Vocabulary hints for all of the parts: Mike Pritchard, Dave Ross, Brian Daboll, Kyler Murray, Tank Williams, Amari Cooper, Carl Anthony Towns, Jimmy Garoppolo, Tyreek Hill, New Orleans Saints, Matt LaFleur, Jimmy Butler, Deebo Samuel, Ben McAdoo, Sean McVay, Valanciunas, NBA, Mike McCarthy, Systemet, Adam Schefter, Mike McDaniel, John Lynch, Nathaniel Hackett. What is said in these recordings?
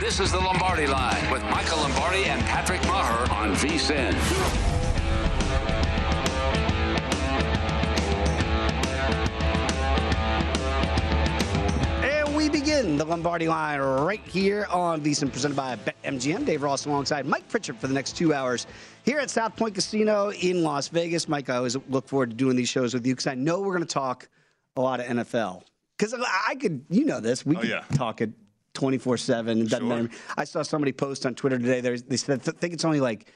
This is the Lombardi Line with Michael Lombardi and Patrick Maher on VSiN. And we begin the Lombardi Line right here on VSiN, presented by MGM. Dave Ross alongside Mike Pritchard for the next 2 hours here at South Point Casino in Las Vegas. Mike, I always look forward to doing these shows with you because I know we're going to talk a lot of NFL. Because I could, you know this, we talk it 24/7. Sure. I saw somebody post on Twitter today. They said, I think it's only like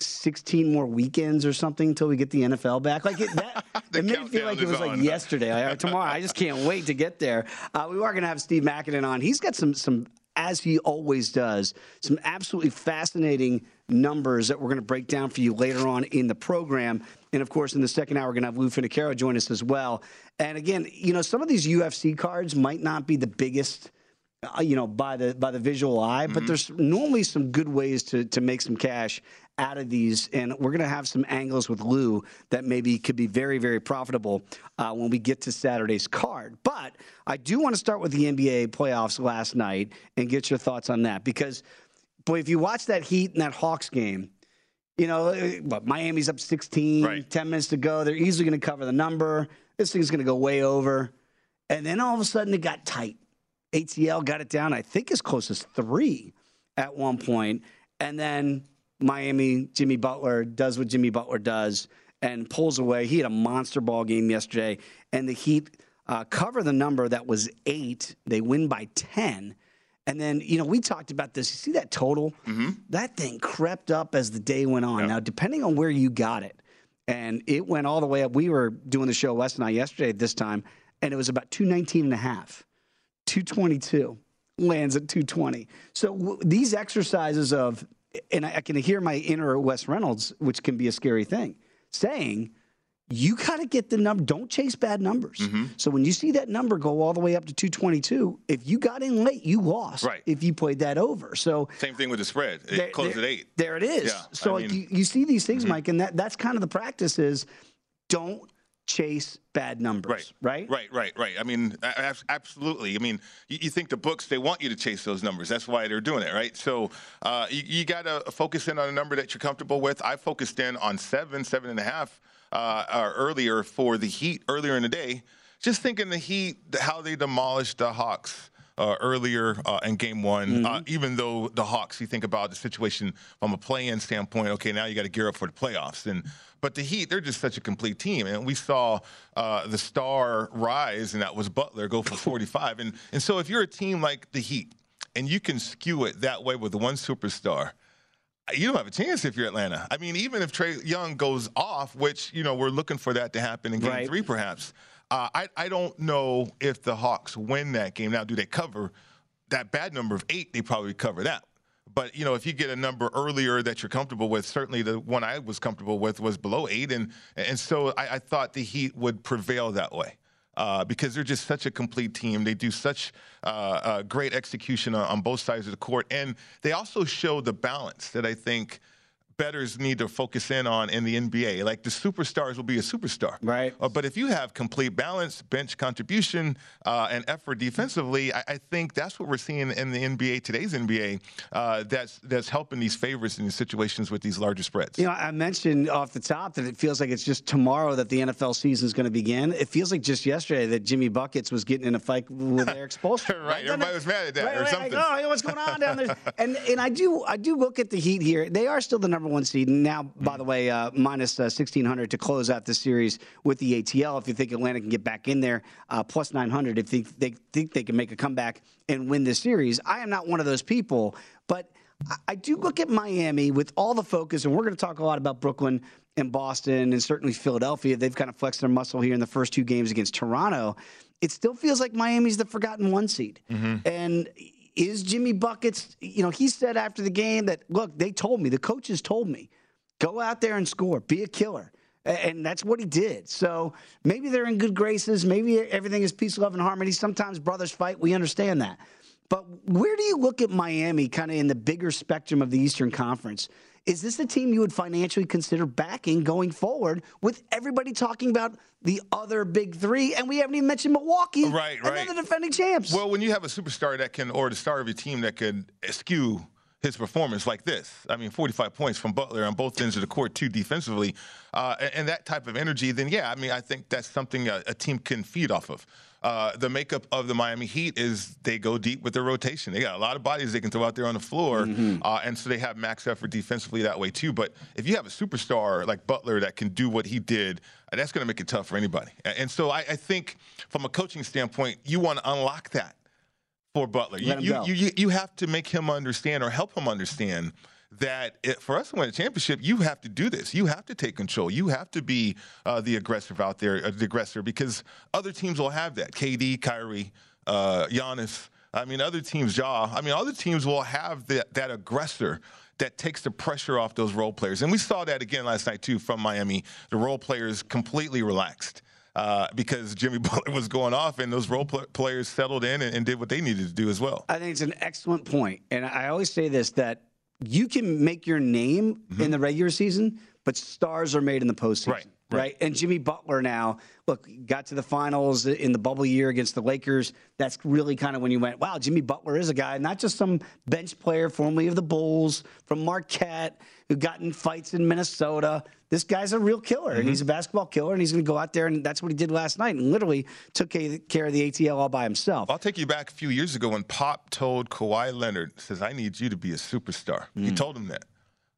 16 more weekends or something until we get the NFL back. Like it made me feel like it was like yesterday or tomorrow. I just can't wait to get there. We are going to have Steve Makinen on. He's got some, as he always does, some absolutely fascinating numbers that we're going to break down for you later on in the program. And, of course, in the second hour, we're going to have Lou Finicaro join us as well. And, again, you know, some of these UFC cards might not be the biggest – you know, by the visual eye, but there's normally some good ways to make some cash out of these, and we're going to have some angles with Lou that maybe could be very, very profitable when we get to Saturday's card. But I do want to start with the NBA playoffs last night and get your thoughts on that, because, boy, if you watch that Heat and that Hawks game, you know, what, Miami's up 16, right. 10 minutes to go. They're easily going to cover the number. This thing's going to go way over. And then all of a sudden it got tight. ATL got it down, I think, as close as 3 at one point. And then Miami, Jimmy Butler, does what Jimmy Butler does and pulls away. He had a monster ball game yesterday. And the Heat cover the number that was 8. They win by 10. And then, you know, we talked about this. You see that total? Mm-hmm. That thing crept up as the day went on. Yep. Now, depending on where you got it, and it went all the way up. We were doing the show, Wes and I, yesterday at this time, and it was about 219.5. 222 lands at 220. So these exercises of, and I can hear my inner Wes Reynolds, which can be a scary thing, saying, you got to get the number. Don't chase bad numbers. Mm-hmm. So when you see that number go all the way up to 222, if you got in late, you lost. Right. If you played that over. So same thing with the spread. It closed at 8. There it is. Yeah, so you see these things, mm-hmm. Mike, and that's kind of the practice is don't chase bad numbers, right? Right. I mean, absolutely. I mean, you think the books, they want you to chase those numbers. That's why they're doing it, right? So you got to focus in on a number that you're comfortable with. I focused in on 7.5 or earlier for the Heat earlier in the day, just thinking the Heat, how they demolished the Hawks earlier in game one, even though the Hawks, you think about the situation from a play-in standpoint, okay, now you got to gear up for the playoffs. But the Heat, they're just such a complete team. And we saw the star rise, and that was Butler, go for 45. And so if you're a team like the Heat, and you can skew it that way with one superstar, you don't have a chance if you're Atlanta. I mean, even if Trey Young goes off, which, you know, we're looking for that to happen in game three perhaps, I don't know if the Hawks win that game. Now, do they cover that bad number of 8? They probably cover that. But, you know, if you get a number earlier that you're comfortable with, certainly the one I was comfortable with was below 8. And so I thought the Heat would prevail that way. Because they're just such a complete team. They do such great execution on both sides of the court. And they also show the balance that I think bettors need to focus in on in the NBA. Like, the superstars will be a superstar. Right. But if you have complete balance, bench contribution, and effort defensively, I think that's what we're seeing in the NBA, today's NBA, that's helping these favorites in these situations with these larger spreads. You know, I mentioned off the top that it feels like it's just tomorrow that the NFL season is going to begin. It feels like just yesterday that Jimmy Buckets was getting in a fight with Eric Spoelstra. Right. Everybody was mad at that or something. Like, oh, hey, what's going on down there? And I do look at the Heat here. They are still the number one seed, and now, by the way, minus 1,600 to close out the series with the ATL. If you think Atlanta can get back in there, plus 900 if they think they can make a comeback and win this series. I am not one of those people, but I do look at Miami with all the focus, and we're going to talk a lot about Brooklyn and Boston and certainly Philadelphia. They've kind of flexed their muscle here in the first two games against Toronto. It still feels like Miami's the forgotten 1 seed. And is Jimmy Buckets, you know, he said after the game that, look, they told me, the coaches told me, go out there and score, be a killer. And that's what he did. So maybe they're in good graces. Maybe everything is peace, love, and harmony. Sometimes brothers fight. We understand that. But where do you look at Miami kind of in the bigger spectrum of the Eastern Conference? Is this a team you would financially consider backing going forward with everybody talking about the other big three? And we haven't even mentioned Milwaukee. Right. They're the defending champs. Well, when you have a superstar that can, or the star of your team that could skew his performance like this, I mean, 45 points from Butler on both ends of the court, too, defensively, and that type of energy, then, yeah, I mean, I think that's something a team can feed off of. The makeup of the Miami Heat is they go deep with their rotation. They got a lot of bodies they can throw out there on the floor, and so they have max effort defensively that way too. But if you have a superstar like Butler that can do what he did, that's going to make it tough for anybody. And so I think from a coaching standpoint, you want to unlock that for Butler. You have to make him understand or help him understand that for us to win a championship, you have to do this. You have to take control. You have to be the aggressor out there, because other teams will have that. KD, Kyrie, Giannis. I mean, other teams, Ja. I mean, other teams will have that aggressor that takes the pressure off those role players. And we saw that again last night, too, from Miami. The role players completely relaxed. Because Jimmy Butler was going off, and those role players settled in and did what they needed to do as well. I think it's an excellent point. And I always say this, that you can make your name in the regular season, but stars are made in the postseason. Right. And Jimmy Butler now, look, got to the finals in the bubble year against the Lakers. That's really kind of when you went, wow, Jimmy Butler is a guy, not just some bench player formerly of the Bulls, from Marquette, who got in fights in Minnesota. This guy's a real killer, and he's a basketball killer, and he's going to go out there, and that's what he did last night, and literally took care of the ATL all by himself. I'll take you back a few years ago when Pop told Kawhi Leonard, says, I need you to be a superstar. He told him that.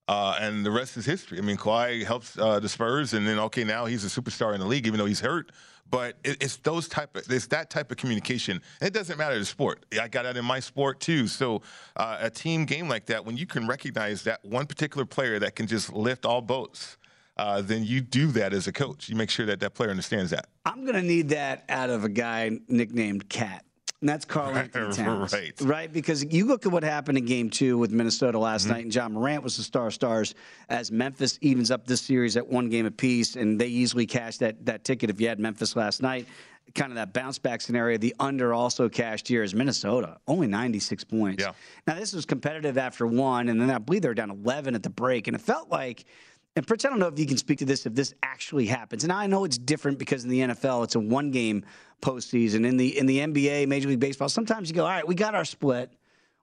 And the rest is history. I mean, Kawhi helps the Spurs, and then, okay, now he's a superstar in the league, even though he's hurt. But it's that type of communication. It doesn't matter the sport. I got that in my sport, too. So a team game like that, when you can recognize that one particular player that can just lift all boats, then you do that as a coach. You make sure that that player understands that. I'm going to need that out of a guy nicknamed Cat. And that's Carl Anthony Towns, right? Because you look at what happened in Game 2 with Minnesota last night, and John Morant was the star of stars as Memphis evens up this series at 1 game apiece, and they easily cashed that ticket if you had Memphis last night. Kind of that bounce-back scenario. The under also cashed here is Minnesota, only 96 points. Yeah. Now, this was competitive after 1, and then I believe they were down 11 at the break, and it felt like – and Pritch, I don't know if you can speak to this, if this actually happens. And I know it's different because in the NFL, it's a 1-game postseason. In the NBA, Major League Baseball, sometimes you go, all right, we got our split.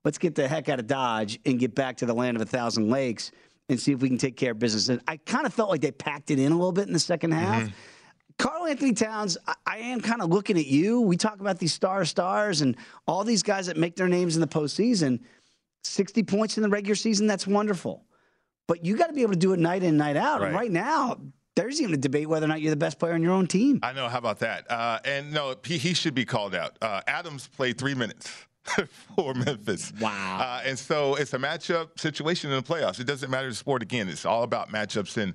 Let's get the heck out of Dodge and get back to the land of 1,000 lakes and see if we can take care of business. And I kind of felt like they packed it in a little bit in the second half. Carl Anthony Towns, I am kind of looking at you. We talk about these stars and all these guys that make their names in the postseason. 60 points in the regular season, that's wonderful. But you got to be able to do it night in, night out. Right. And right now, there's even a debate whether or not you're the best player on your own team. I know. How about that? And no, he should be called out. Adams played 3 minutes for Memphis. Wow. And so it's a matchup situation in the playoffs. It doesn't matter the sport. Again, it's all about matchups. And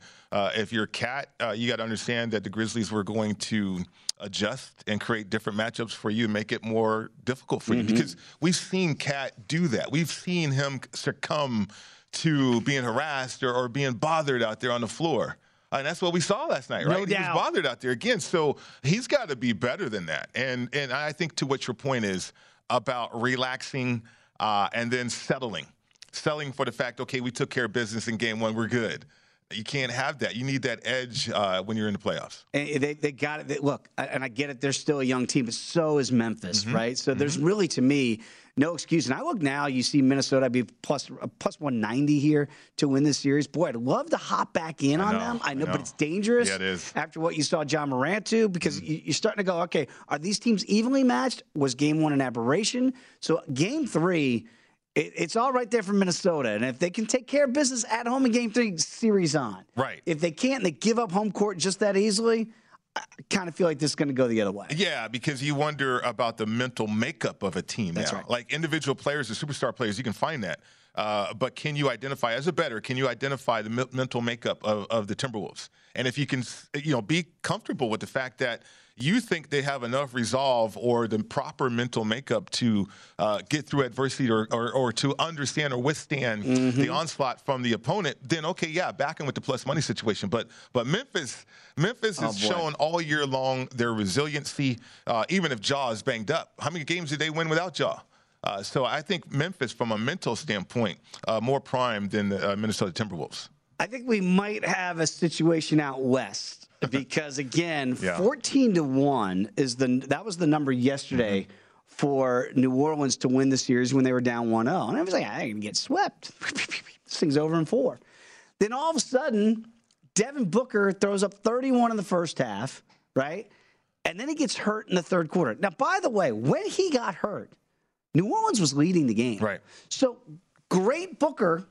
if you're Cat, you got to understand that the Grizzlies were going to adjust and create different matchups for you, make it more difficult for you. Because we've seen Cat do that. We've seen him succumb to being harassed or being bothered out there on the floor. And that's what we saw last night, right? No doubt. He was bothered out there again. So he's got to be better than that. And I think to what your point is, about relaxing and then settling for the fact, okay, we took care of business in game one, we're good. You can't have that. You need that edge when you're in the playoffs. And they got it. Look, and I get it. They're still a young team, but so is Memphis, right? So there's really, to me, no excuse. And I look now, you see Minnesota, I'd be plus 190 here to win this series. Boy, I'd love to hop back in on them. I know, but it's dangerous. Yeah, it is. After what you saw John Morant do, because you're starting to go, okay, are these teams evenly matched? Was game one an aberration? So game three, it's all right there for Minnesota. And if they can take care of business at home in game three, series on. Right. If they can't, they give up home court just that easily, I kind of feel like this is going to go the other way. Yeah, because you wonder about the mental makeup of a team now. That's right. Like individual players and superstar players, you can find that. But can you identify, as a bettor, can you identify the mental makeup of the Timberwolves? And if you can, you know, be comfortable with the fact that you think they have enough resolve or the proper mental makeup to get through adversity or to understand or withstand the onslaught from the opponent, then, okay, yeah, back in with the plus money situation. But Memphis has shown all year long their resiliency, even if Ja is banged up. How many games did they win without Ja? So I think Memphis, from a mental standpoint, more primed than the Minnesota Timberwolves. I think we might have a situation out west. Because again, 14-1 is that was the number yesterday for New Orleans to win the series when they were down 1-0. And I was like, I ain't gonna get swept. This thing's over in four. Then all of a sudden, Devin Booker throws up 31 in the first half, right? And then he gets hurt in the third quarter. Now, by the way, when he got hurt, New Orleans was leading the game. Right. So great Booker,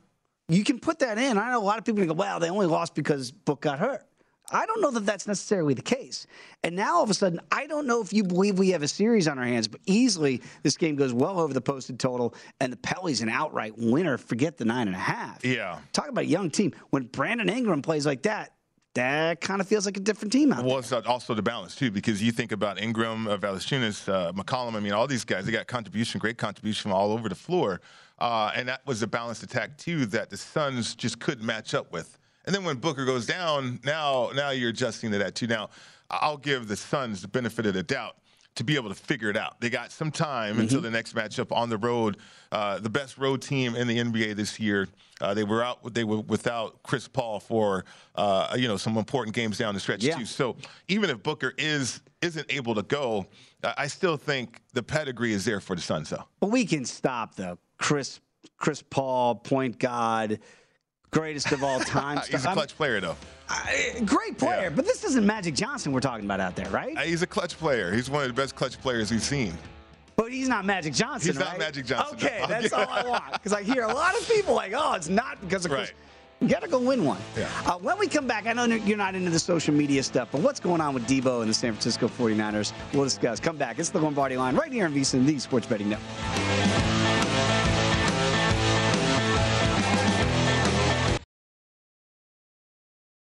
you can put that in. I know a lot of people go, well, they only lost because Book got hurt. I don't know that that's necessarily the case. And now all of a sudden, I don't know if you believe we have a series on our hands, but easily this game goes well over the posted total, and the Pelly's an outright winner. Forget the 9.5. Yeah. Talk about a young team. When Brandon Ingram plays like that, that kind of feels like a different team out there. Well, it's also the balance, too, because you think about Ingram, Valanciunas, McCollum. I mean, all these guys, they got great contribution all over the floor. And that was a balanced attack, too, that the Suns just couldn't match up with. And then when Booker goes down, now you're adjusting to that, too. Now, I'll give the Suns the benefit of the doubt to be able to figure it out. They got some time until the next matchup on the road. The best road team in the NBA this year. They were without Chris Paul for some important games down the stretch too. So even if Booker isn't able to go, I still think the pedigree is there for the Suns, though. But we can stop the Chris Paul point guard. Greatest of all time. He's a clutch player, though. Great player, but this isn't Magic Johnson we're talking about out there, right? He's a clutch player. He's one of the best clutch players we've seen. But he's not Magic Johnson, right? He's not Magic Johnson. Okay, no. That's all I want. Because I hear a lot of people like, oh, it's not because of Chris. Right. You got to go win one. Yeah. When we come back, I know you're not into the social media stuff, but what's going on with Deebo and the San Francisco 49ers? We'll discuss. Come back. It's the Lombardi Line right here on VSiN, the Sports Betting Network.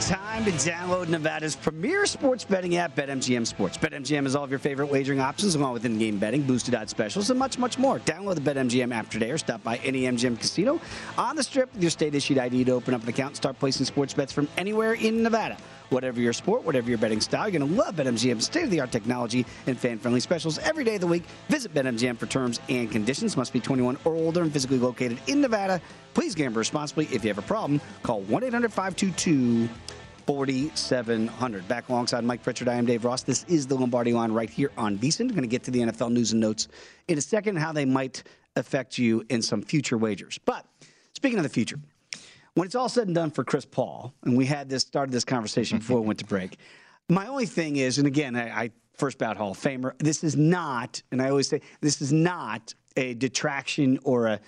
Time to download Nevada's premier sports betting app, BetMGM Sports. BetMGM has all of your favorite wagering options, along with in-game betting, boosted odds specials, and much, much more. Download the BetMGM app today or stop by any MGM casino on the Strip with your state-issued ID to open up an account and start placing sports bets from anywhere in Nevada. Whatever your sport, whatever your betting style, you're going to love BetMGM's state-of-the-art technology and fan-friendly specials every day of the week. Visit BetMGM for terms and conditions. Must be 21 or older and physically located in Nevada. Please gamble responsibly. If you have a problem, call 1-800-522-4700. Back alongside Mike Pritchard, I am Dave Ross. This is the Lombardi Line right here on VSiN. Going to get to the NFL news and notes in a second, how they might affect you in some future wagers. But speaking of the future, when it's all said and done for Chris Paul, and we had started this conversation before we went to break, my only thing is, and again, I first bout Hall of Famer, this is not, and I always say, this is not a detraction or a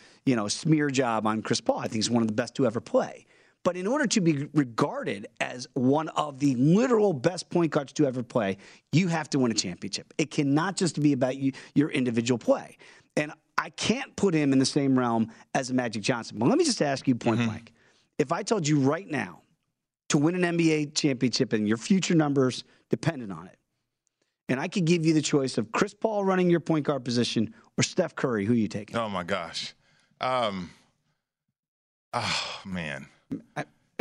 smear job on Chris Paul. I think he's one of the best to ever play. But in order to be regarded as one of the literal best point guards to ever play, you have to win a championship. It cannot just be about your individual play. And I can't put him in the same realm as a Magic Johnson. But let me just ask you point blank. If I told you right now to win an NBA championship and your future numbers depended on it, and I could give you the choice of Chris Paul running your point guard position or Steph Curry, who are you taking? Oh, my gosh. It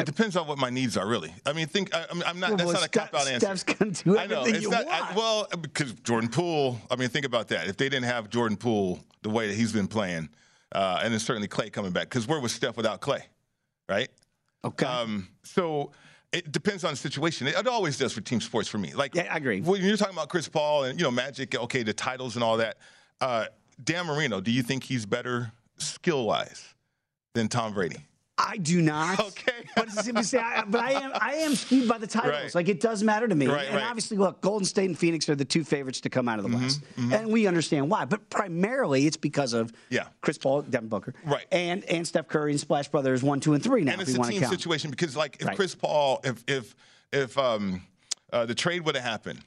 depends on what my needs are, really. I mean, that's not a cop-out answer. Steph's going to do everything you want. Because Jordan Poole, I mean, think about that. If they didn't have Jordan Poole the way that he's been playing, and then certainly Clay coming back, because where was Steph without Clay? Right? Okay. So it depends on the situation. It always does for team sports for me. Like, yeah, I agree. When you're talking about Chris Paul and, Magic, okay, the titles and all that, Dan Marino, do you think he's better skill-wise than Tom Brady? I do not. Okay. But I am skewed by the titles. Right. Like, it does matter to me. Right, and obviously, look, Golden State and Phoenix are the two favorites to come out of the West. Mm-hmm. And we understand why. But primarily, it's because of Chris Paul, Devin Booker. Right. And Steph Curry and Splash Brothers 1, 2, and 3 now. And it's a team situation because, like, if Chris Paul, if the trade would have happened,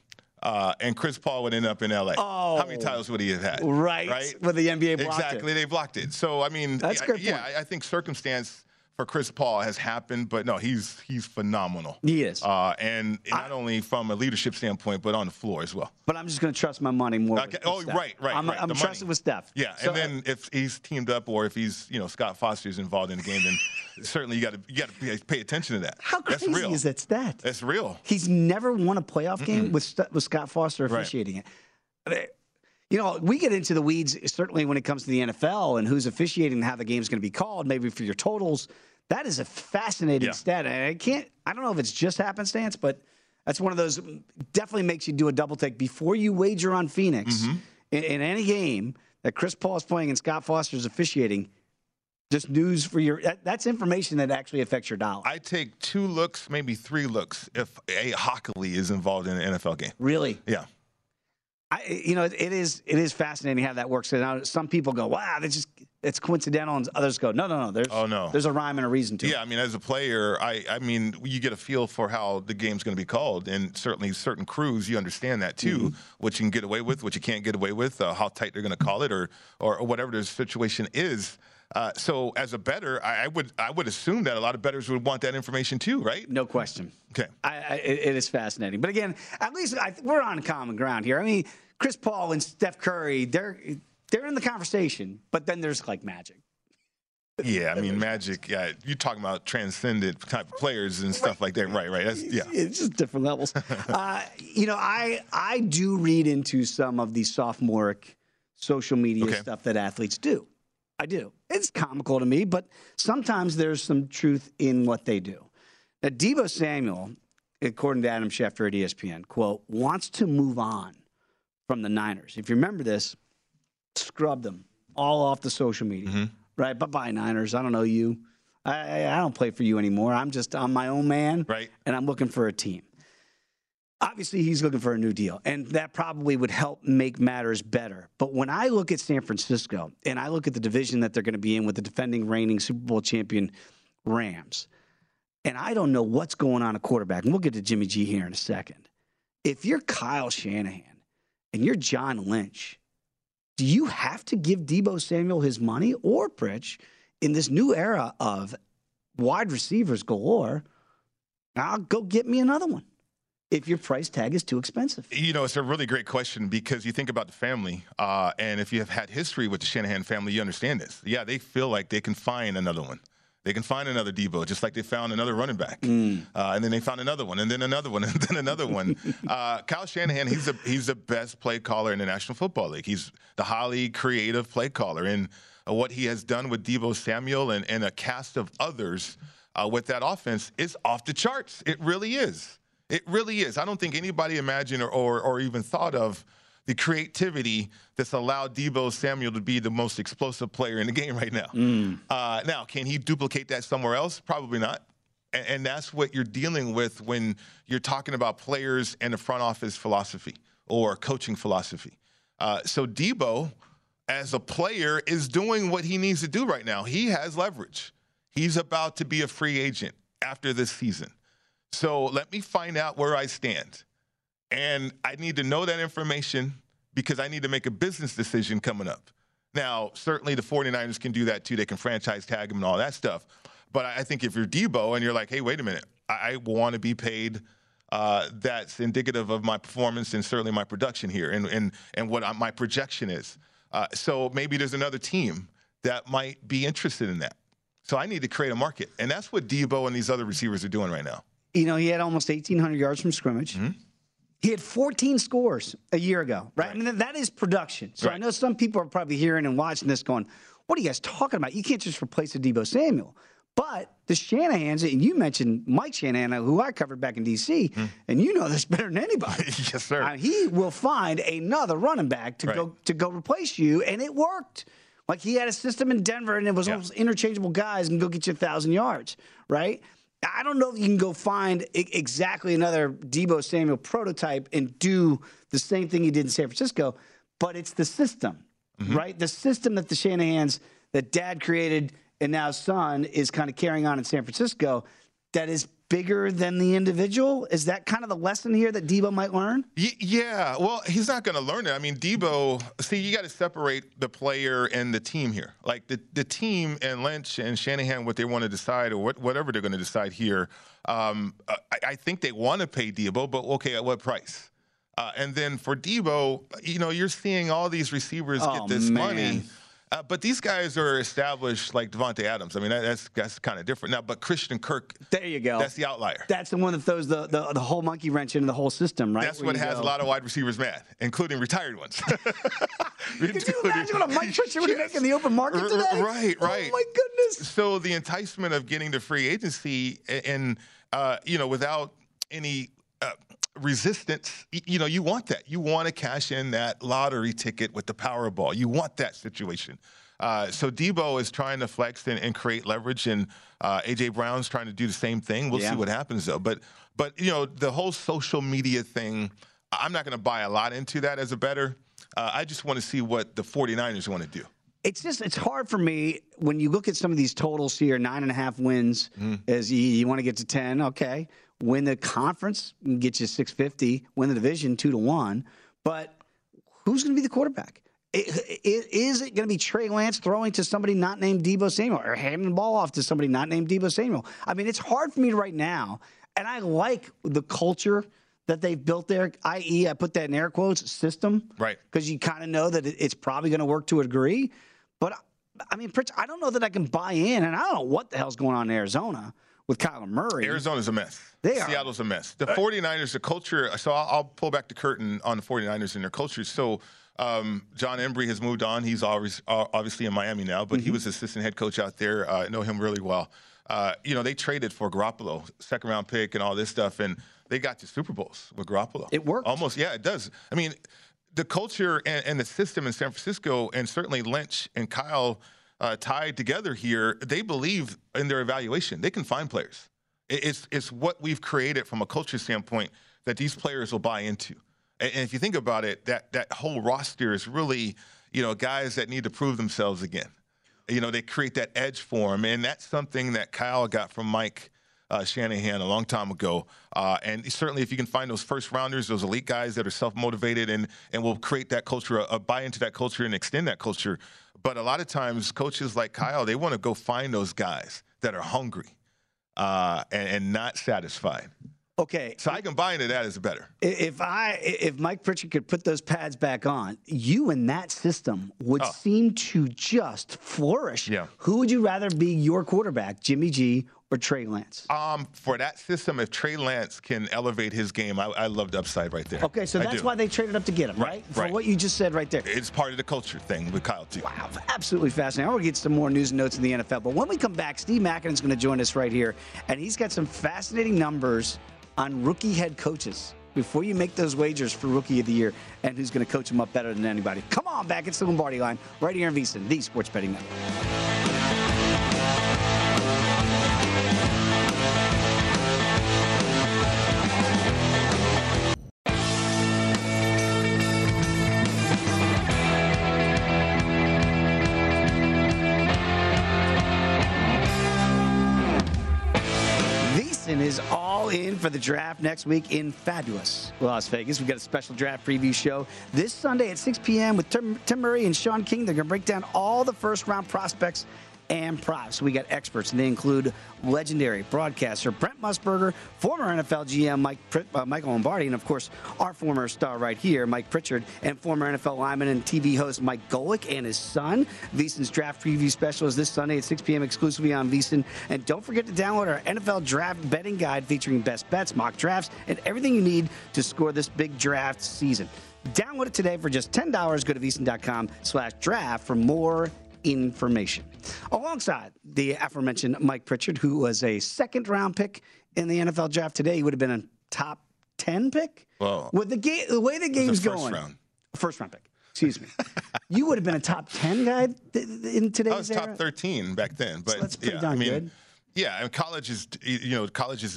and Chris Paul would end up in L.A. Oh, how many titles would he have had? Right. Well, the NBA blocked it. Exactly. They blocked it. So, I mean, that's a great point. I think circumstance for Chris Paul has happened, but no, he's phenomenal. He is. And not only from a leadership standpoint, but on the floor as well. But I'm just going to trust my money more. I'm trusting with Steph. Yeah, so, and then if he's teamed up or if he's, you know, Scott Foster is involved in the game, then certainly you got to pay attention to that. How crazy is that stat? That's real. He's never won a playoff game with Scott Foster officiating it. I mean, you know, we get into the weeds, certainly when it comes to the NFL and who's officiating and how the game's going to be called, maybe for your totals. That is a fascinating stat. And I don't know if it's just happenstance, but that's one of those definitely makes you do a double take before you wager on Phoenix in any game that Chris Paul is playing and Scott Foster is officiating. Just news for your – that's information that actually affects your dollar. I take 2 looks, maybe 3 looks if a Hockley is involved in an NFL game. Really? Yeah. It is fascinating how that works. And now some people go, wow, it's coincidental, and others go, no, there's a rhyme and a reason to it. Yeah, I mean, as a player, I mean, you get a feel for how the game's going to be called, and certainly certain crews, you understand that too, what you can get away with, what you can't get away with, how tight they're going to call it, or whatever the situation is. So as a bettor, I would assume that a lot of bettors would want that information too, right? No question. Okay. It is fascinating. But again, at least we're on common ground here. I mean, Chris Paul and Steph Curry, they're in the conversation, but then there's like Magic. Yeah, I mean, Magic, yeah, you're talking about transcendent type of players and stuff like that. Right. That's, yeah. It's just different levels. I do read into some of the sophomoric social media stuff that athletes do. I do. It's comical to me, but sometimes there's some truth in what they do. Now, Deebo Samuel, according to Adam Schefter at ESPN, quote, wants to move on from the Niners. If you remember this, scrubbed them all off the social media, right? Bye-bye, Niners. I don't know you. I don't play for you anymore. I'm my own man, right? And I'm looking for a team. Obviously, he's looking for a new deal, and that probably would help make matters better. But when I look at San Francisco, and I look at the division that they're going to be in with the defending reigning Super Bowl champion Rams, and I don't know what's going on at quarterback, and we'll get to Jimmy G here in a second. If you're Kyle Shanahan and you're John Lynch, do you have to give Deebo Samuel his money or Pritch in this new era of wide receivers galore? I'll go get me another one. If your price tag is too expensive? You know, it's a really great question because you think about the family, and if you have had history with the Shanahan family, you understand this. Yeah, they feel like they can find another one. They can find another Deebo, just like they found another running back. And then they found another one, and then another one, and then another one. Kyle Shanahan, he's the best play caller in the National Football League. He's the highly creative play caller. And what he has done with Deebo Samuel and a cast of others with that offense is off the charts. It really is. It really is. I don't think anybody imagined or even thought of the creativity that's allowed Deebo Samuel to be the most explosive player in the game right now. Now, can he duplicate that somewhere else? Probably not. And that's what you're dealing with when you're talking about players and the front office philosophy or coaching philosophy. So Deebo, as a player, is doing what he needs to do right now. He has leverage. He's about to be a free agent after this season. So let me find out where I stand. And I need to know that information because I need to make a business decision coming up. Now, certainly the 49ers can do that too. They can franchise tag him and all that stuff. But I think if you're Deebo and you're like, hey, wait a minute, I want to be paid, that's indicative of my performance and certainly my production here and what my projection is. So maybe there's another team that might be interested in that. So I need to create a market. And that's what Deebo and these other receivers are doing right now. You know, he had almost 1,800 yards from scrimmage. He had 14 scores a year ago, right? I mean, that is production. So I know some people are probably hearing and watching this going, what are you guys talking about? You can't just replace a Deebo Samuel. But the Shanahans, and you mentioned Mike Shanahan, who I covered back in D.C., and you know this better than anybody. Yes, sir. He will find another running back to go replace you, and it worked. Like, he had a system in Denver, and it was almost interchangeable guys and go get you 1,000 yards, right? I don't know if you can go find exactly another Deebo Samuel prototype and do the same thing he did in San Francisco, but it's the system, right? The system that the Shanahans, that dad created and now son is kind of carrying on in San Francisco, that is bigger than the individual? Is that kind of the lesson here that Deebo might learn? Yeah. Well, he's not going to learn it. I mean, Deebo, see, you got to separate the player and the team here. Like the team and Lynch and Shanahan, what they want to decide or whatever they're going to decide here, I think they want to pay Deebo, but okay, at what price? And then for Deebo, you know, you're seeing all these receivers get this money. But these guys are established like Devontae Adams. I mean, that's kind of different now. But Christian Kirk, there you go. That's the outlier. That's the one that throws the whole monkey wrench into the whole system, right? That's what has a lot of wide receivers mad, including retired ones. Could you imagine what a Mike Pritchard would make in the open market today? Right. Oh my goodness. So the enticement of getting to free agency and you know, without any resistance, you know, you want that. You want to cash in that lottery ticket with the Powerball. You want that situation. So Deebo is trying to flex and create leverage, and A.J. Brown's trying to do the same thing. We'll see what happens, though. But you know, the whole social media thing, I'm not going to buy a lot into that as a bettor. I just want to see what the 49ers want to do. It's just, it's hard for me when you look at some of these totals here, 9.5 wins, as you want to get to 10, okay. Win the conference and get you 650, win the division 2-1. But who's going to be the quarterback? Is it going to be Trey Lance throwing to somebody not named Deebo Samuel or handing the ball off to somebody not named Deebo Samuel? I mean, it's hard for me right now. And I like the culture that they've built there, i.e., I put that in air quotes, system. Right. Because you kind of know that it's probably going to work to a degree. But, I mean, Pritch, I don't know that I can buy in, and I don't know what the hell's going on in Arizona with Kyler Murray. Arizona's a mess. Seattle's a mess. The 49ers, the culture, so I'll pull back the curtain on the 49ers and their culture. So John Embry has moved on. He's obviously in Miami now, but he was assistant head coach out there. I know him really well. You know, they traded for Garoppolo, second-round pick and all this stuff, and they got to Super Bowls with Garoppolo. It worked. Almost, yeah, it does. I mean, the culture and the system in San Francisco, and certainly Lynch and Kyle tied together here, they believe in their evaluation. They can find players. It's what we've created from a culture standpoint that these players will buy into. And if you think about it, that whole roster is really, you know, guys that need to prove themselves again. You know, they create that edge for them, and that's something that Kyle got from Mike Shanahan a long time ago. And certainly if you can find those first rounders, those elite guys that are self-motivated and will create that culture, buy into that culture and extend that culture. But a lot of times, coaches like Kyle, they want to go find those guys that are hungry and not satisfied. Okay. So I can buy into that as better. If Mike Pritchard could put those pads back on, you and that system would seem to just flourish. Yeah. Who would you rather be your quarterback, Jimmy G or Trey Lance? For that system, if Trey Lance can elevate his game, I love the upside right there. Okay, so that's why they traded up to get him, right? For what you just said right there. It's part of the culture thing with Kyle, too. Wow, absolutely fascinating. I want to get some more news and notes in the NFL, but when we come back, Steve Makinen is going to join us right here, and he's got some fascinating numbers on rookie head coaches before you make those wagers for Rookie of the Year and who's going to coach them up better than anybody. Come on back. It's the Lombardi Line right here in VSiN, the Sports Betting Network. Is all in for the draft next week in fabulous Las Vegas. We've got a special draft preview show this Sunday at 6 p.m. with Tim Murray and Sean King. They're going to break down all the first-round prospects and props. We got experts, and they include legendary broadcaster Brent Musburger, former NFL GM Michael Lombardi, and, of course, our former star right here, Mike Pritchard, and former NFL lineman and TV host Mike Golick and his son. VSiN's draft preview special is this Sunday at 6 p.m. exclusively on VSiN. And don't forget to download our NFL draft betting guide featuring best bets, mock drafts, and everything you need to score this big draft season. Download it today for just $10. Go to VSiN.com/draft for more information. Alongside the aforementioned Mike Pritchard, who was a second-round pick in the NFL draft today, he would have been a top 10 pick. Well, with the way the game's going, first-round pick. Excuse me. You would have been a top 10 guy in today's. I was top 13 back then, but so that's pretty darn good. Yeah, and college is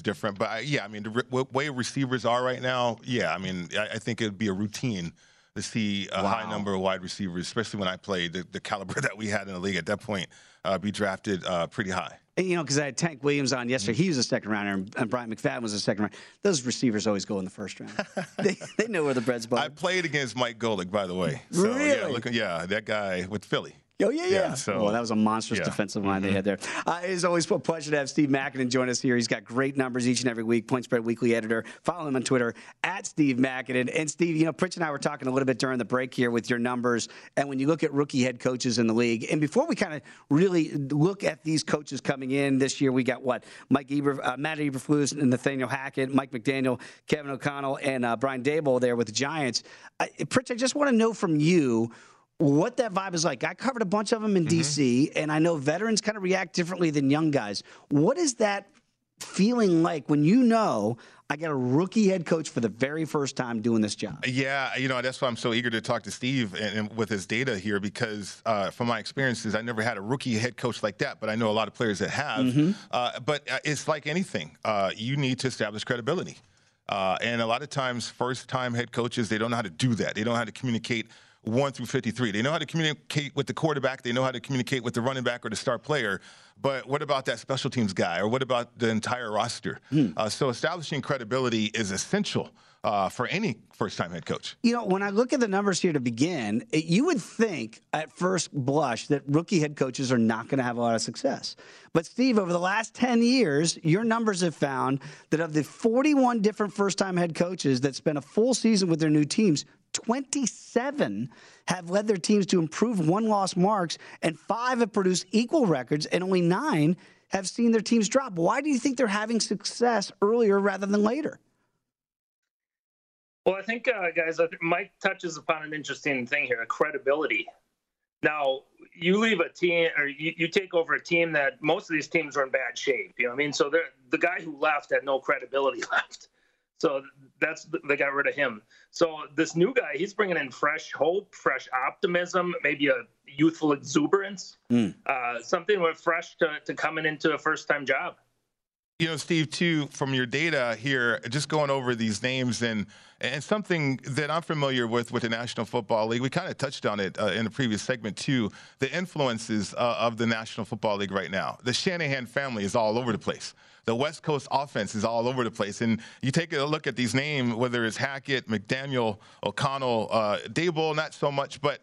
different, but the way receivers are right now, I think it'd be a routine to see a high number of wide receivers, especially when I played, the caliber that we had in the league at that point, be drafted pretty high. You know, because I had Tank Williams on yesterday. He was a second-rounder, and Brian McFadden was a second-rounder. Those receivers always go in the first round. they know where the bread's buttered. I played against Mike Golick, by the way. So, really? Yeah, that guy with Philly. Oh, yeah. So, that was a monstrous defensive line they had there. It is always a pleasure to have Steve Makinen join us here. He's got great numbers each and every week. Point Spread Weekly editor. Follow him on Twitter, @SteveMakinen. And, Steve, Pritch and I were talking a little bit during the break here with your numbers. And when you look at rookie head coaches in the league, and before we kind of really look at these coaches coming in this year, we got Matt Eberflus, and Nathaniel Hackett, Mike McDaniel, Kevin O'Connell, and Brian Daboll there with the Giants. Pritch, I just want to know from you what that vibe is like. I covered a bunch of them in D.C., and I know veterans kind of react differently than young guys. What is that feeling like when I got a rookie head coach for the very first time doing this job? Yeah, that's why I'm so eager to talk to Steve and with his data here, because from my experiences, I never had a rookie head coach like that, but I know a lot of players that have. But it's like anything. You need to establish credibility. And a lot of times, first-time head coaches, they don't know how to do that. They don't know how to communicate 1 through 53. They know how to communicate with the quarterback. They know how to communicate with the running back or the star player. But what about that special teams guy? Or what about the entire roster? So establishing credibility is essential for any first-time head coach. When I look at the numbers here to begin, you would think at first blush that rookie head coaches are not going to have a lot of success. But, Steve, over the last 10 years, your numbers have found that of the 41 different first-time head coaches that spent a full season with their new teams, 27 have led their teams to improve win-loss marks, and 5 have produced equal records, and only 9 have seen their teams drop. Why do you think they're having success earlier rather than later? Well, I think, guys, Mike touches upon an interesting thing here, credibility. Now, you leave a team, or you take over a team that most of these teams are in bad shape. So the guy who left had no credibility left. So they got rid of him. So this new guy, he's bringing in fresh hope, fresh optimism, maybe a youthful exuberance, something fresh to coming into a first-time job. Steve, too, from your data here, just going over these names and something that I'm familiar with the National Football League, we kind of touched on it in the previous segment, too, the influences of the National Football League right now. The Shanahan family is all over the place. The West Coast offense is all over the place. And you take a look at these names, whether it's Hackett, McDaniel, O'Connell, Daboll, not so much. But,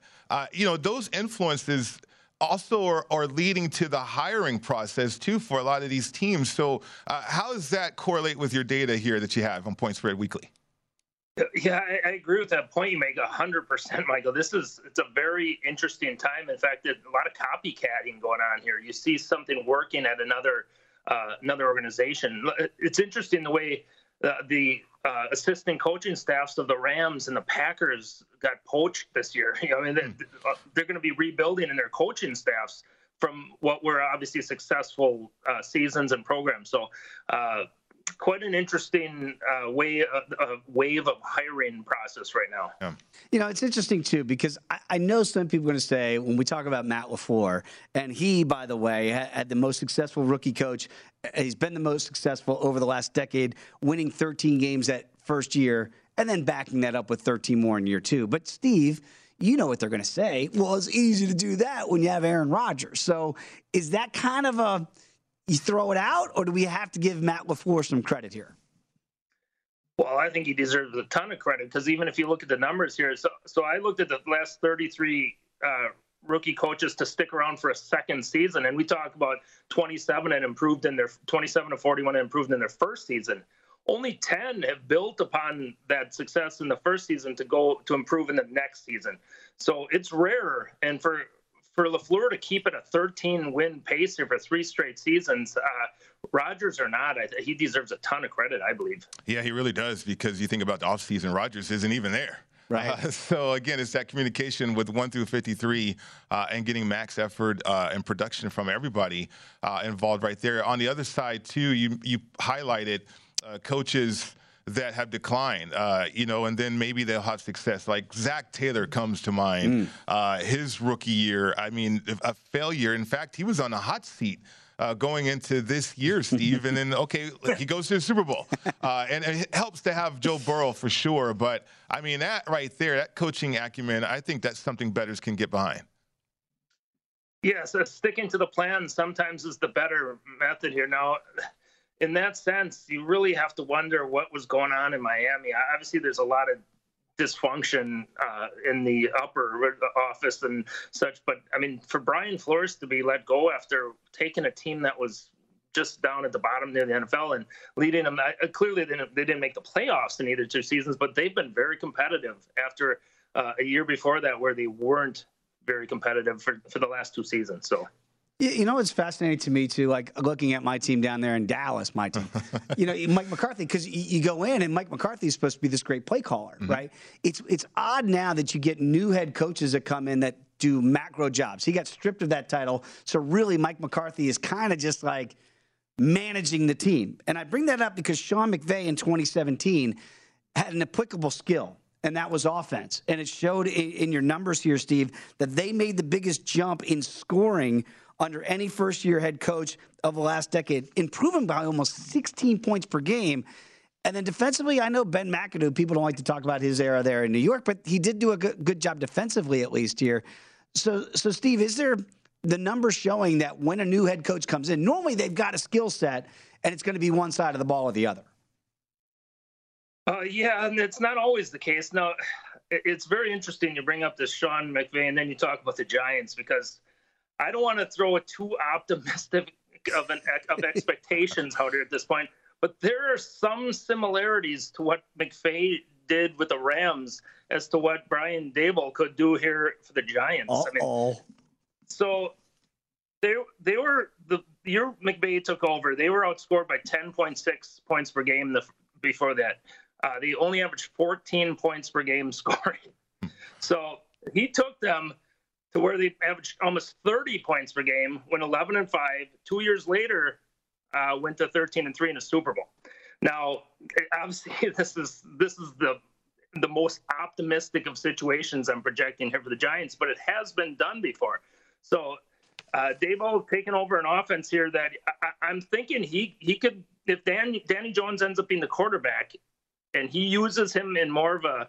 those influences also are leading to the hiring process, too, for a lot of these teams. So how does that correlate with your data here that you have on Point Spread Weekly? Yeah, I agree with that point you make 100%, Michael. It's a very interesting time. In fact, there's a lot of copycatting going on here. You see something working at another organization. It's interesting the way the assistant coaching staffs of the Rams and the Packers got poached this year. They're going to be rebuilding in their coaching staffs from what were obviously successful seasons and programs. So quite an interesting wave of hiring process right now. Yeah. It's interesting, too, because I know some people are going to say, when we talk about Matt LaFleur, and he, by the way, had the most successful rookie coach. He's been the most successful over the last decade, winning 13 games that first year and then backing that up with 13 more in year two. But, Steve, you know what they're going to say. Well, it's easy to do that when you have Aaron Rodgers. So is that kind of a – you throw it out, or do we have to give Matt LaFleur some credit here? Well, I think he deserves a ton of credit, because even if you look at the numbers here, so I looked at the last 33 rookie coaches to stick around for a second season, and we talk about 27 of 41 and improved in their first season. Only 10 have built upon that success in the first season to go to improve in the next season. So it's rarer, and for LaFleur to keep it a 13-win pace here for 3 straight seasons, Rodgers or not, he deserves a ton of credit, I believe. Yeah, he really does, because you think about the offseason, Rodgers isn't even there. Right. So, again, it's that communication with 1 through 53 and getting max effort and production from everybody involved right there. On the other side, too, you highlighted coaches that have declined, and then maybe they'll have success. Like Zach Taylor comes to mind, his rookie year, a failure. In fact, he was on the hot seat going into this year, Steve. And then, okay, he goes to the Super Bowl. And it helps to have Joe Burrow for sure. But, I mean, that right there, that coaching acumen, I think that's something bettors can get behind. Yeah, so sticking to the plan sometimes is the better method here. Now, in that sense, you really have to wonder what was going on in Miami. Obviously, there's a lot of dysfunction in the upper office and such. But, I mean, for Brian Flores to be let go after taking a team that was just down at the bottom near the NFL and leading them, clearly they didn't make the playoffs in either two seasons, but they've been very competitive after a year before that where they weren't very competitive for the last two seasons. So, you know, it's fascinating to me, too, like looking at my team down there in Dallas, my team, you know, Mike McCarthy, because you go in and Mike McCarthy is supposed to be this great play caller, mm-hmm. right? It's odd now that you get new head coaches that come in that do macro jobs. He got stripped of that title. So really, Mike McCarthy is kind of just like managing the team. And I bring that up because Sean McVay in 2017 had an applicable skill. And that was offense. And it showed in your numbers here, Steve, that they made the biggest jump in scoring under any first-year head coach of the last decade, improving by almost 16 points per game. And then defensively, I know Ben McAdoo, people don't like to talk about his era there in New York, but he did do a good job defensively, at least here. So Steve, is there the numbers showing that when a new head coach comes in, normally they've got a skill set, and it's going to be one side of the ball or the other? Yeah, and it's not always the case. Now, it's very interesting you bring up this Sean McVay, and then you talk about the Giants, because I don't want to throw a too optimistic of expectations out here at this point, but there are some similarities to what McVay did with the Rams as to what Brian Daboll could do here for the Giants. Uh-oh. I mean, so they were the year McVay took over, they were outscored by 10.6 points per game before that. They only averaged 14 points per game scoring. So he took them to where they averaged almost 30 points per game, went 11-5. 2 years later, went to 13-3 in a Super Bowl. Now, obviously, this is the most optimistic of situations I'm projecting here for the Giants, but it has been done before. So Daboll taking over an offense here that I'm thinking he could, if Danny Jones ends up being the quarterback, and he uses him in more of a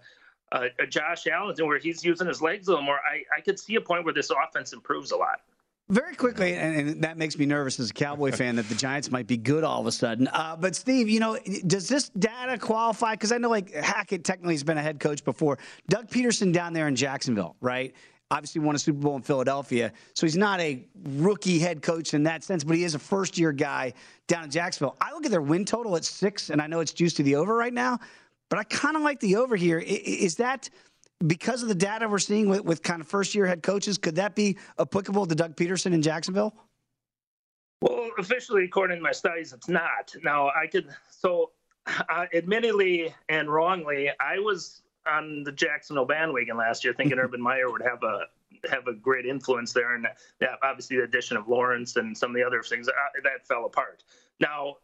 Josh Allen, where he's using his legs a little more, I could see a point where this offense improves a lot. Very quickly, and that makes me nervous as a Cowboy fan that the Giants might be good all of a sudden. But, Steve, you know, does this data qualify? Because I know, like, Hackett technically has been a head coach before. Doug Peterson down there in Jacksonville, right? Obviously won a Super Bowl in Philadelphia, so he's not a rookie head coach in that sense, but he is a first-year guy down in Jacksonville. I look at their win total at 6, and I know it's juiced to the over right now, but I kind of like the over here. Is that because of the data we're seeing with kind of first-year head coaches? Could that be applicable to Doug Peterson in Jacksonville? Well, officially, according to my studies, it's not. Now, I could – so, admittedly and wrongly, I was – on the Jacksonville bandwagon last year, thinking Urban Meyer would have a great influence there. And yeah, obviously the addition of Lawrence and some of the other things that fell apart. Now,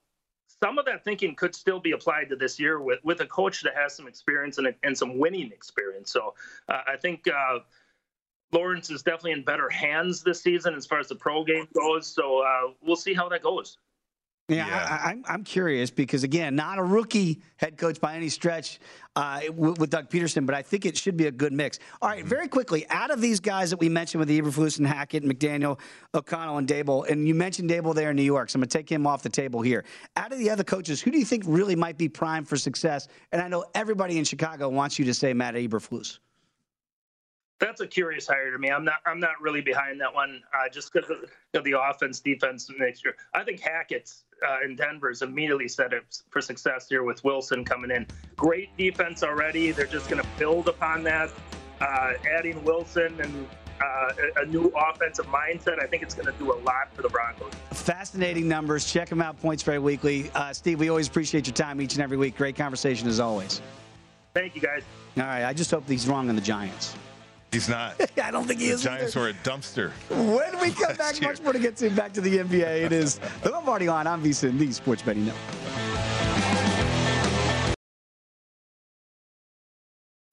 some of that thinking could still be applied to this year with a coach that has some experience and some winning experience. So I think Lawrence is definitely in better hands this season as far as the pro game goes. So we'll see how that goes. Yeah. I'm curious because, again, not a rookie head coach by any stretch with Doug Peterson, but I think it should be a good mix. All right, very quickly, out of these guys that we mentioned with Eberflus and Hackett, McDaniel, O'Connell, and Daboll, and you mentioned Daboll there in New York, so I'm going to take him off the table here. Out of the other coaches, who do you think really might be primed for success? And I know everybody in Chicago wants you to say Matt Eberflus. That's a curious hire to me. I'm not really behind that one just because of the offense, defense mixture. I think Hackett's in Denver's immediately set up for success here with Wilson coming in. Great defense already. They're just going to build upon that. Adding Wilson and a new offensive mindset, I think it's going to do a lot for the Broncos. Fascinating numbers. Check them out, Points Very Weekly. Steve, we always appreciate your time each and every week. Great conversation as always. Thank you, guys. All right. I just hope he's wrong on the Giants. He's not. I don't think he is. The Giants were a dumpster. When we come back, much more to get to. Back to the NBA. It is the Lombardi Line on VSiN, the Sports Betting Network.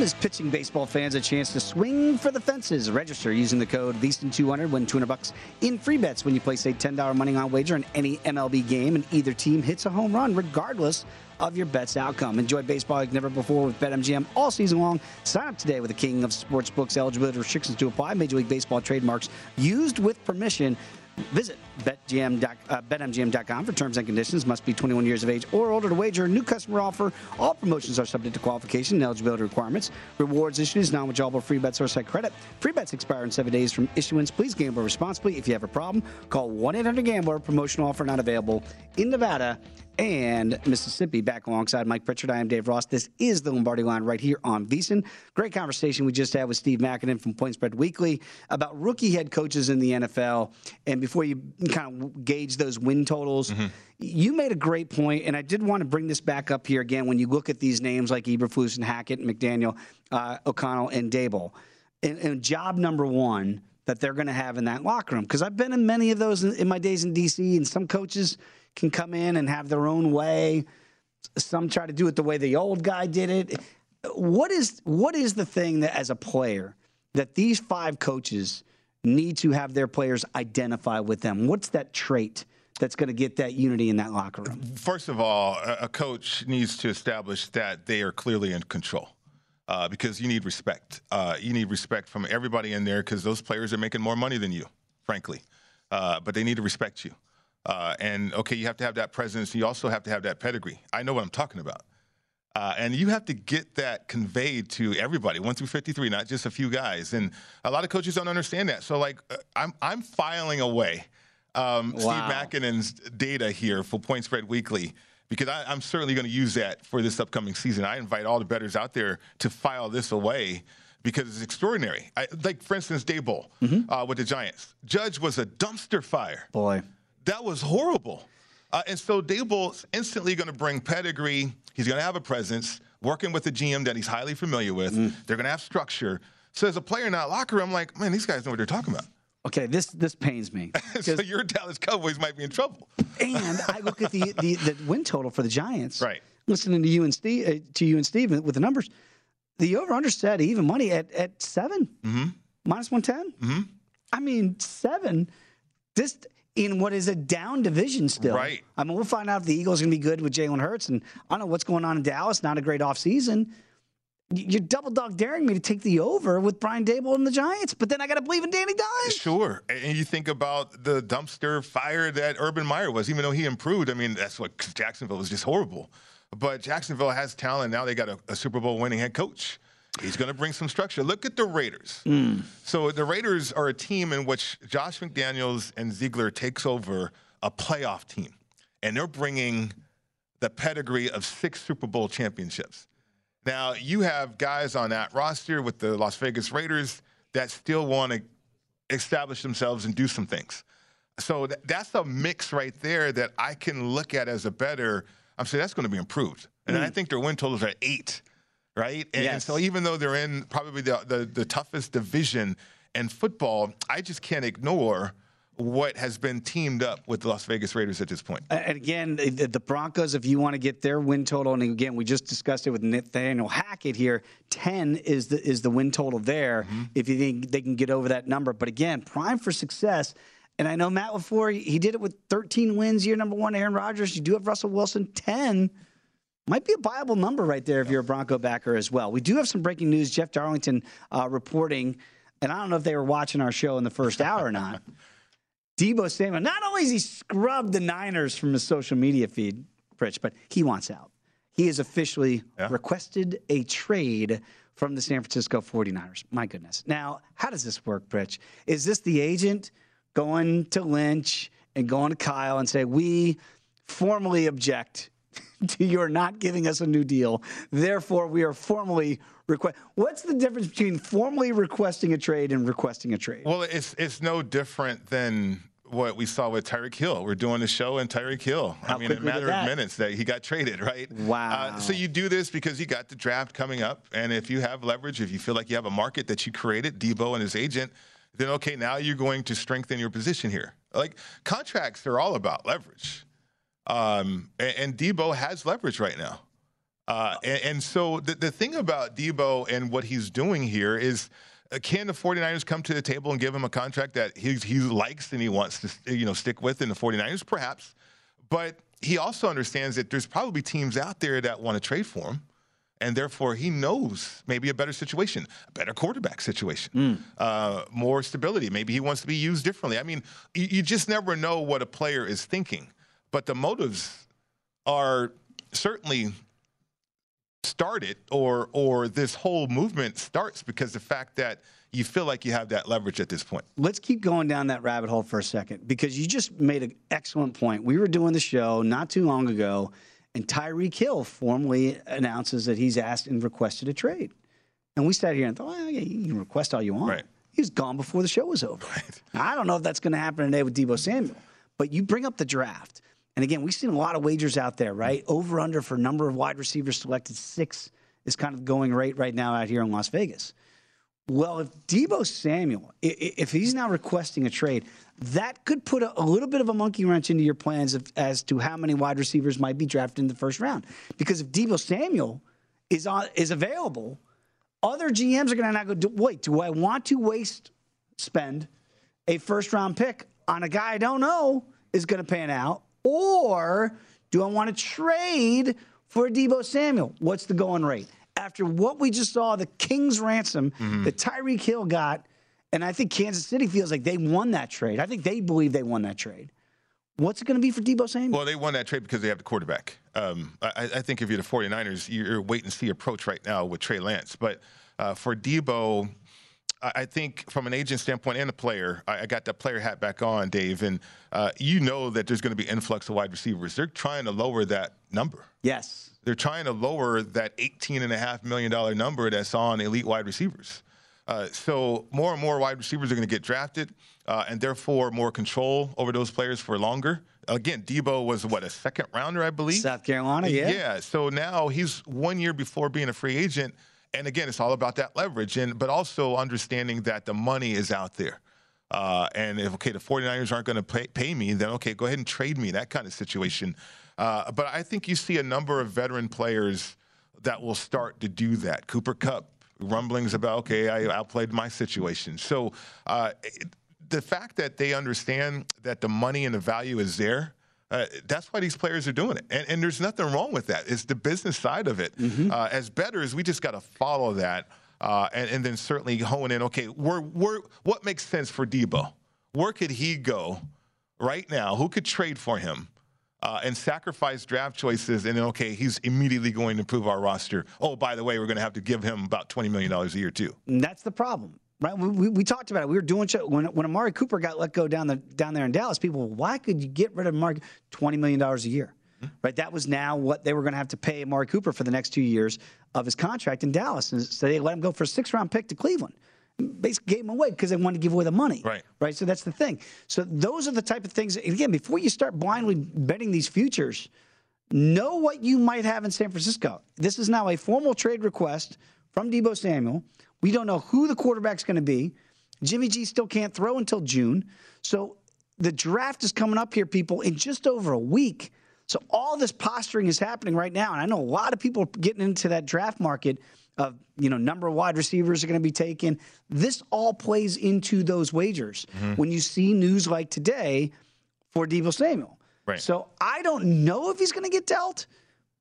Is pitching baseball fans a chance to swing for the fences. Register using the code VSiN200. Win $200 in free bets when you place a $10 money line wager on any MLB game and either team hits a home run regardless of your bet's outcome. Enjoy baseball like never before with BetMGM all season long. Sign up today with the king of sportsbooks. Eligibility restrictions to apply. Major League Baseball trademarks used with permission. Visit BetMGM.com for terms and conditions. Must be 21 years of age or older to wager. New customer offer. All promotions are subject to qualification and eligibility requirements. Rewards issued as non-withdrawable free bets or site credit. Free bets expire in 7 days from issuance. Please gamble responsibly. If you have a problem, call 1-800-GAMBLER. Promotional offer not available in Nevada and Mississippi. Back alongside Mike Pritchard, I am Dave Ross. This is the Lombardi Line right here on VSiN. Great conversation we just had with Steve Makinen from Point Spread Weekly about rookie head coaches in the NFL. And before you kind of gauge those win totals, you made a great point, and I did want to bring this back up here again when you look at these names like Eberflus and Hackett and McDaniel, O'Connell and Daboll. And job number one that they're going to have in that locker room, because I've been in many of those in my days in D.C., and some coaches – can come in and have their own way. Some try to do it the way the old guy did it. What is the thing that, as a player, that these five coaches need to have their players identify with them? What's that trait that's going to get that unity in that locker room? First of all, a coach needs to establish that they are clearly in control. Because you need respect. You need respect from everybody in there because those players are making more money than you, frankly. But they need to respect you. And, okay, you have to have that presence. You also have to have that pedigree. I know what I'm talking about. And you have to get that conveyed to everybody, 1 through 53, not just a few guys. And a lot of coaches don't understand that. So, like, I'm filing away Steve Makinen's data here for Point Spread Weekly because I'm certainly going to use that for this upcoming season. I invite all the bettors out there to file this away because it's extraordinary. Like, for instance, Daboll with the Giants. Judge was a dumpster fire. Boy. That was horrible. And so Daboll's instantly going to bring pedigree. He's going to have a presence, working with a GM that he's highly familiar with. They're going to have structure. So as a player in that locker room, I'm like, man, these guys know what they're talking about. Okay, this pains me. So your Dallas Cowboys might be in trouble. And I look at the win total for the Giants. Right. Listening to you and Steve, with the numbers, the over-under set even money at 7, minus 110. I mean, 7. This – in what is a down division still. Right. I mean, we'll find out if the Eagles are going to be good with Jalen Hurts. And I don't know what's going on in Dallas. Not a great offseason. You're double-dog daring me to take the over with Brian Daboll and the Giants, but then I got to believe in Danny Dimes. Sure. And you think about the dumpster fire that Urban Meyer was, even though he improved. I mean, that's what Jacksonville was, just horrible. But Jacksonville has talent. Now they got a Super Bowl-winning head coach. He's going to bring some structure. Look at the Raiders. So the Raiders are a team in which Josh McDaniels and Ziegler takes over a playoff team, and they're bringing the pedigree of 6 Super Bowl championships. Now, you have guys on that roster with the Las Vegas Raiders that still want to establish themselves and do some things. So that's a mix right there that I can look at as a better. I'm saying that's going to be improved. And I think their win totals are 8, right? And so even though they're in probably the toughest division in football, I just can't ignore what has been teamed up with the Las Vegas Raiders at this point. And again, the Broncos, if you want to get their win total, and again, we just discussed it with Nathaniel Hackett here, 10 is the win total there, if you think they can get over that number. But again, prime for success. And I know Matt LaFleur, he did it with 13 wins, year number 1. Aaron Rodgers, you do have Russell Wilson, 10. Might be a viable number right there if you're a Bronco backer as well. We do have some breaking news. Jeff Darlington reporting, and I don't know if they were watching our show in the first hour or not. Deebo Samuel, not only has he scrubbed the Niners from his social media feed, Pritch, but he wants out. He has officially requested a trade from the San Francisco 49ers. My goodness. Now, how does this work, Pritch? Is this the agent going to Lynch and going to Kyle and say, we formally object to your not giving us a new deal, therefore we are formally requesting? What's the difference between formally requesting a trade and requesting a trade? Well, it's no different than what we saw with Tyreek Hill. We're doing the show, and Tyreek Hill, I mean, in a matter of minutes that he got traded, right? Wow. So you do this because you got the draft coming up, and if you have leverage, if you feel like you have a market that you created, Deebo and his agent, then okay, now you're going to strengthen your position here. Like, contracts, they're all about leverage. And Deebo has leverage right now. And so the thing about Deebo and what he's doing here is, can the 49ers come to the table and give him a contract that he likes and he wants to, you know, stick with in the 49ers? Perhaps. But he also understands that there's probably teams out there that want to trade for him. And therefore, he knows maybe a better situation, a better quarterback situation, more stability. Maybe he wants to be used differently. I mean, you just never know what a player is thinking. But the motives are certainly started, or this whole movement starts because the fact that you feel like you have that leverage at this point. Let's keep going down that rabbit hole for a second, because you just made an excellent point. We were doing the show not too long ago, and Tyreek Hill formally announces that he's asked and requested a trade. And we sat here and thought, oh, yeah, you can request all you want. Right. He was gone before the show was over. Right. Now, I don't know if that's going to happen today with Deebo Samuel, but you bring up the draft. And again, we've seen a lot of wagers out there, right? Over, under for number of wide receivers selected, 6 is kind of going rate right now out here in Las Vegas. Well, if Deebo Samuel, if he's now requesting a trade, that could put a little bit of a monkey wrench into your plans as to how many wide receivers might be drafted in the first round. Because if Deebo Samuel is available, other GMs are going to now go, wait, do I want to spend a first-round pick on a guy I don't know is going to pan out? Or do I want to trade for Deebo Samuel? What's the going rate? After what we just saw, the King's ransom that Tyreek Hill got, and I think Kansas City feels like they won that trade. I think they believe they won that trade. What's it going to be for Deebo Samuel? Well, they won that trade because they have the quarterback. I think if you're the 49ers, you're wait-and-see approach right now with Trey Lance. But for Deebo, I think from an agent standpoint and a player, I got that player hat back on, Dave, and you know that there's going to be influx of wide receivers. They're trying to lower that number. Yes. They're trying to lower that $18.5 million number that's on elite wide receivers. So more and more wide receivers are going to get drafted, and therefore more control over those players for longer. Again, Deebo was, what, a second rounder, I believe? South Carolina, yeah. Yeah, so now he's 1 year before being a free agent. And again, it's all about that leverage, but also understanding that the money is out there. And if, okay, the 49ers aren't going to pay me, then, okay, go ahead and trade me, that kind of situation. But I think you see a number of veteran players that will start to do that. Cooper Kupp, rumblings about, okay, I outplayed my situation. So the fact that they understand that the money and the value is there, that's why these players are doing it. And there's nothing wrong with that. It's the business side of it. Mm-hmm. As bettors, we just got to follow that and then certainly hone in, okay, what makes sense for Deebo? Where could he go right now? Who could trade for him? And sacrifice draft choices, and then, okay, he's immediately going to improve our roster. Oh, by the way, we're going to have to give him about $20 million a year, too. And that's the problem, right? We talked about it. We were doing – when Amari Cooper got let go down there in Dallas, people, why could you get rid of Amari $20 million a year? Mm-hmm. Right? That was now what they were going to have to pay Amari Cooper for the next 2 years of his contract in Dallas. And so they let him go for a sixth-round pick to Cleveland. Basically gave them away because they wanted to give away the money. Right. So that's the thing. So those are the type of things. Again, before you start blindly betting these futures, know what you might have in San Francisco. This is now a formal trade request from Deebo Samuel. We don't know who the quarterback's going to be. Jimmy G still can't throw until June. So the draft is coming up here, people, in just over a week. So all this posturing is happening right now. And I know a lot of people getting into that draft market of, number of wide receivers are going to be taken. This all plays into those wagers when you see news like today for Deebo Samuel. Right. So I don't know if he's going to get dealt,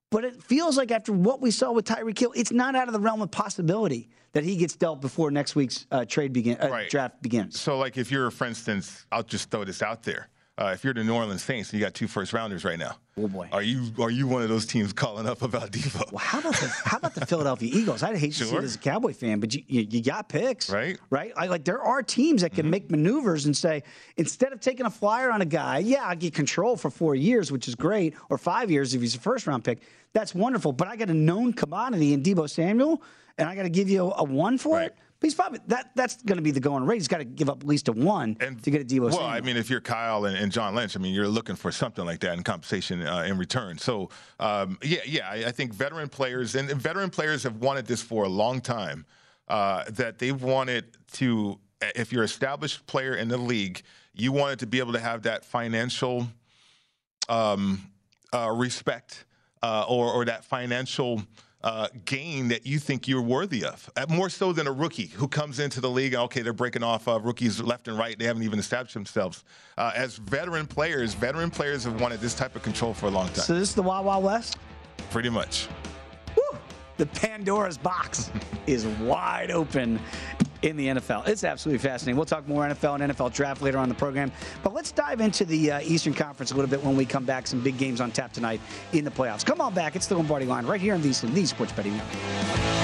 but it feels like after what we saw with Tyreek Hill, it's not out of the realm of possibility that he gets dealt before next week's draft begins. So, like, if you're, for instance, I'll just throw this out there. If you're the New Orleans Saints and you got 2 first-rounders right now, oh boy, are you one of those teams calling up about Deebo? Well, how about the Philadelphia Eagles? I'd hate to see it as a Cowboy fan, but you got picks, right? There are teams that can make maneuvers and say, instead of taking a flyer on a guy, I get control for 4 years, which is great, or 5 years if he's a first-round pick. That's wonderful, but I got a known commodity in Deebo Samuel, and I got to give you a one for it. But he's probably that's going to be the going rate. He's got to give up at least a one to get a Deebo Samuel. Well, I mean, if you're Kyle and John Lynch, I mean, you're looking for something like that in compensation in return. So, I think veteran players and veteran players have wanted this for a long time. That they've wanted to, if you're an established player in the league, you wanted to be able to have that financial respect or that financial. Gain that you think you're worthy of, more so than a rookie who comes into the league. Okay, they're breaking off rookies left and right. They haven't even established themselves. As veteran players have wanted this type of control for a long time. So this is the Wild Wild West? Pretty much. Woo! The Pandora's box is wide open in the NFL. It's absolutely fascinating. We'll talk more NFL and NFL draft later on in the program. But let's dive into the Eastern Conference a little bit when we come back. Some big games on tap tonight in the playoffs. Come on back. It's the Lombardi Line right here on VSiN, the Sports Betting Network.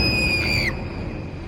screamed.